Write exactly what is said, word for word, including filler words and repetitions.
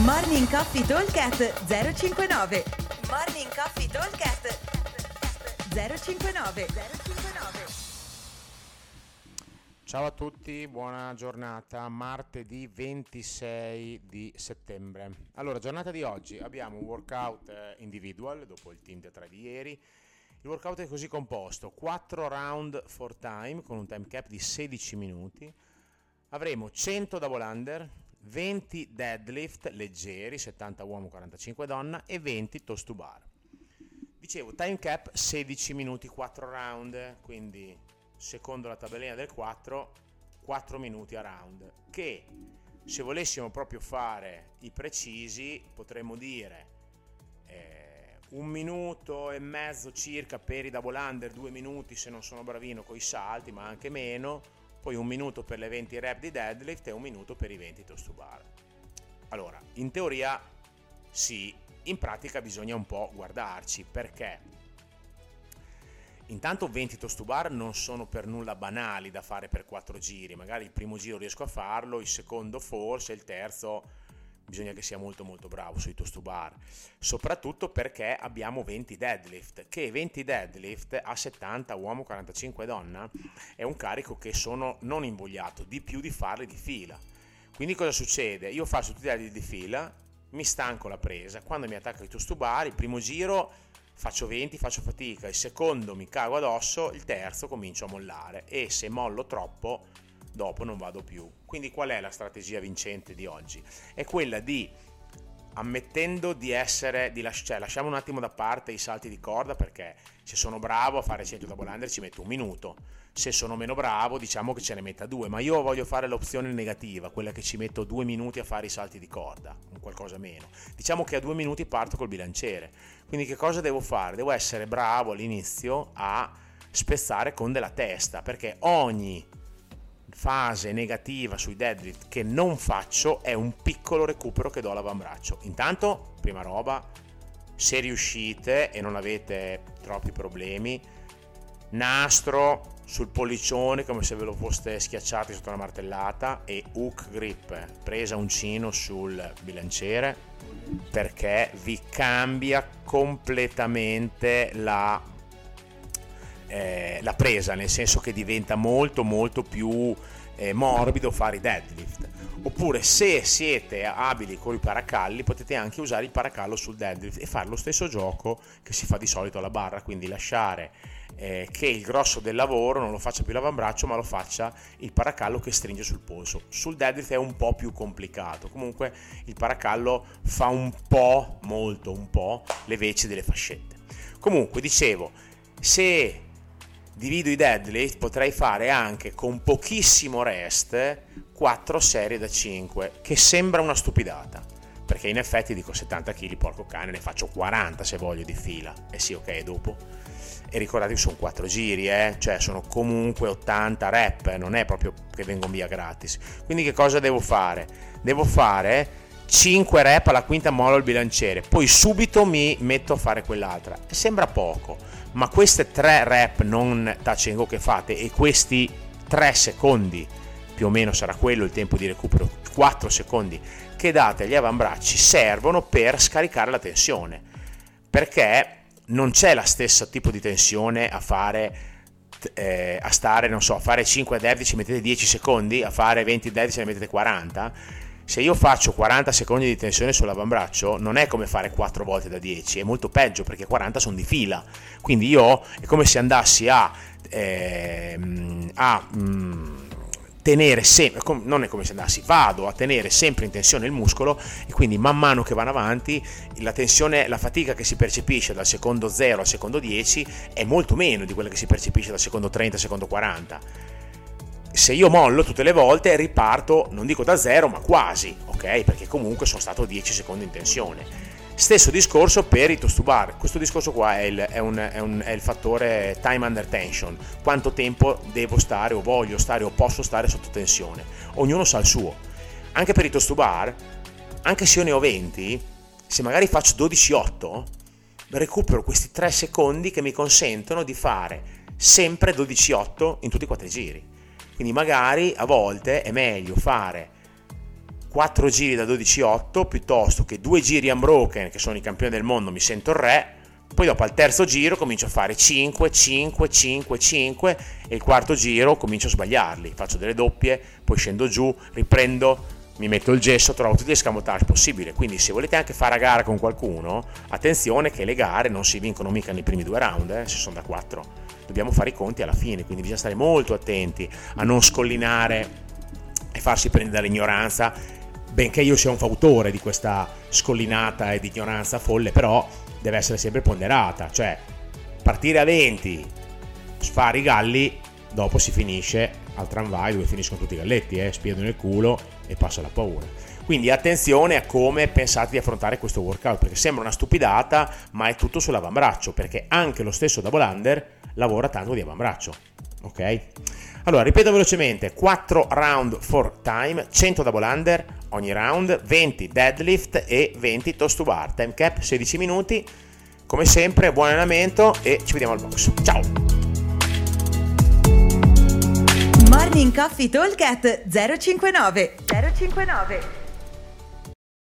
Morning Coffee Talk zero cinquantanove. Morning Coffee Talk zero cinquantanove. Ciao a tutti, buona giornata. Martedì ventisei di settembre. Allora, giornata di oggi abbiamo un workout individual dopo il team da tre di ieri. Il workout è così composto: quattro round for time con un time cap di sedici minuti. Avremo cento double under, venti deadlift leggeri, settanta uomo, quarantacinque donna, e venti toes to bar. Dicevo, time cap sedici minuti, quattro round, quindi secondo la tabellina del quattro, quattro minuti a round, che se volessimo proprio fare i precisi potremmo dire eh, un minuto e mezzo circa per i double under, due minuti se non sono bravino con i salti, ma anche meno. Poi un minuto per le venti rep di deadlift e un minuto per i venti toes to bar. Allora, in teoria sì, in pratica bisogna un po' guardarci, perché intanto venti toes to bar non sono per nulla banali da fare per quattro giri. Magari il primo giro riesco a farlo, il secondo forse, il terzo bisogna che sia molto molto bravo sui toes to bar, soprattutto perché abbiamo venti deadlift, che venti deadlift a settanta uomo, quarantacinque donna è un carico che sono non invogliato di più di farli di fila. Quindi cosa succede? Io faccio tutti i deadlift di fila, mi stanco la presa, quando mi attacco i toes to bar il primo giro faccio venti, faccio fatica, il secondo mi cago addosso, il terzo comincio a mollare, e se mollo troppo dopo non vado più. Quindi qual è la strategia vincente di oggi? È quella di, ammettendo di essere, di lasci- cioè, lasciamo un attimo da parte i salti di corda, perché se sono bravo a fare cento double under ci metto un minuto, se sono meno bravo diciamo che ce ne metta due, ma io voglio fare l'opzione negativa, quella che ci metto due minuti a fare i salti di corda, un qualcosa meno. Diciamo che a due minuti parto col bilanciere, quindi che cosa devo fare? Devo essere bravo all'inizio a spezzare con della testa, perché ogni fase negativa sui deadlift che non faccio è un piccolo recupero che do all'avambraccio. Intanto, prima roba, se riuscite e non avete troppi problemi, nastro sul pollicione come se ve lo foste schiacciati sotto una martellata, e hook grip, presa uncino sul bilanciere, perché vi cambia completamente la Eh, la presa, nel senso che diventa molto molto più eh, morbido fare i deadlift. Oppure, se siete abili con i paracalli, potete anche usare il paracallo sul deadlift e fare lo stesso gioco che si fa di solito alla barra, quindi lasciare eh, che il grosso del lavoro non lo faccia più l'avambraccio, ma lo faccia il paracallo che stringe sul polso. Sul deadlift è un po' più complicato, comunque il paracallo fa un po', molto un po', le veci delle fascette. Comunque, dicevo, se divido i deadlift potrei fare anche con pochissimo rest quattro serie da cinque, che sembra una stupidata, perché in effetti dico settanta chilogrammi, porco cane, ne faccio quaranta se voglio di fila, e eh sì, ok, dopo. E ricordatevi, sono quattro giri, eh? Cioè sono comunque ottanta rep, non è proprio che vengo via gratis. Quindi che cosa devo fare? Devo fare cinque rep, alla quinta mollo il bilanciere, poi subito mi metto a fare quell'altra. Sembra poco, ma queste tre rep non touch and go che fate, e questi tre secondi, più o meno sarà quello il tempo di recupero, quattro secondi che date agli avambracci, servono per scaricare la tensione, perché non c'è la stessa tipo di tensione a fare Eh, a stare, non so, a fare cinque deadlift ci mettete dieci secondi, a fare venti deadlift ce ne mettete quaranta. Se io faccio quaranta secondi di tensione sull'avambraccio non è come fare quattro volte da dieci, è molto peggio, perché quaranta sono di fila. Quindi io è come se andassi a, eh, a mm, tenere sempre, non è come se andassi, vado a tenere sempre in tensione il muscolo, e quindi man mano che vanno avanti la tensione, la fatica che si percepisce dal secondo zero al secondo dieci è molto meno di quella che si percepisce dal secondo trenta al secondo quaranta. Se io mollo tutte le volte riparto, non dico da zero, ma quasi, ok? Perché comunque sono stato dieci secondi in tensione. Stesso discorso per i toes to bar. Questo discorso qua è il, è un, è un, è il fattore time under tension. Quanto tempo devo stare, o voglio stare, o posso stare sotto tensione. Ognuno sa il suo. Anche per i toes to bar, anche se io ne ho venti, se magari faccio dodici otto, recupero questi tre secondi che mi consentono di fare sempre dodici otto in tutti e quattro i giri. Quindi magari a volte è meglio fare quattro giri da dodici otto piuttosto che due giri unbroken, che sono i campioni del mondo, mi sento il re. Poi dopo al terzo giro comincio a fare cinque, cinque, cinque, cinque e il quarto giro comincio a sbagliarli, faccio delle doppie, poi scendo giù, riprendo, mi metto il gesso, trovo tutti gli escamotage possibili. Quindi se volete anche fare a gara con qualcuno, attenzione che le gare non si vincono mica nei primi due round, eh, se sono da quattro, dobbiamo fare i conti alla fine, quindi bisogna stare molto attenti a non scollinare e farsi prendere dall'ignoranza, benché io sia un fautore di questa scollinata e di ignoranza folle, però deve essere sempre ponderata, cioè partire a venti, sfare i galli, dopo si finisce al tramvai dove finiscono tutti i galletti, eh, spiedono il culo e passa la paura. Quindi attenzione a come pensate di affrontare questo workout, perché sembra una stupidata ma è tutto sull'avambraccio, perché anche lo stesso double under lavora tanto di avambraccio, ok? Allora ripeto velocemente: quattro round for time, cento double under ogni round, venti deadlift e venti toes to bar, time cap sedici minuti. Come sempre buon allenamento e ci vediamo al box, ciao! Morning Coffee Talk at zero cinquantanove zero cinquantanove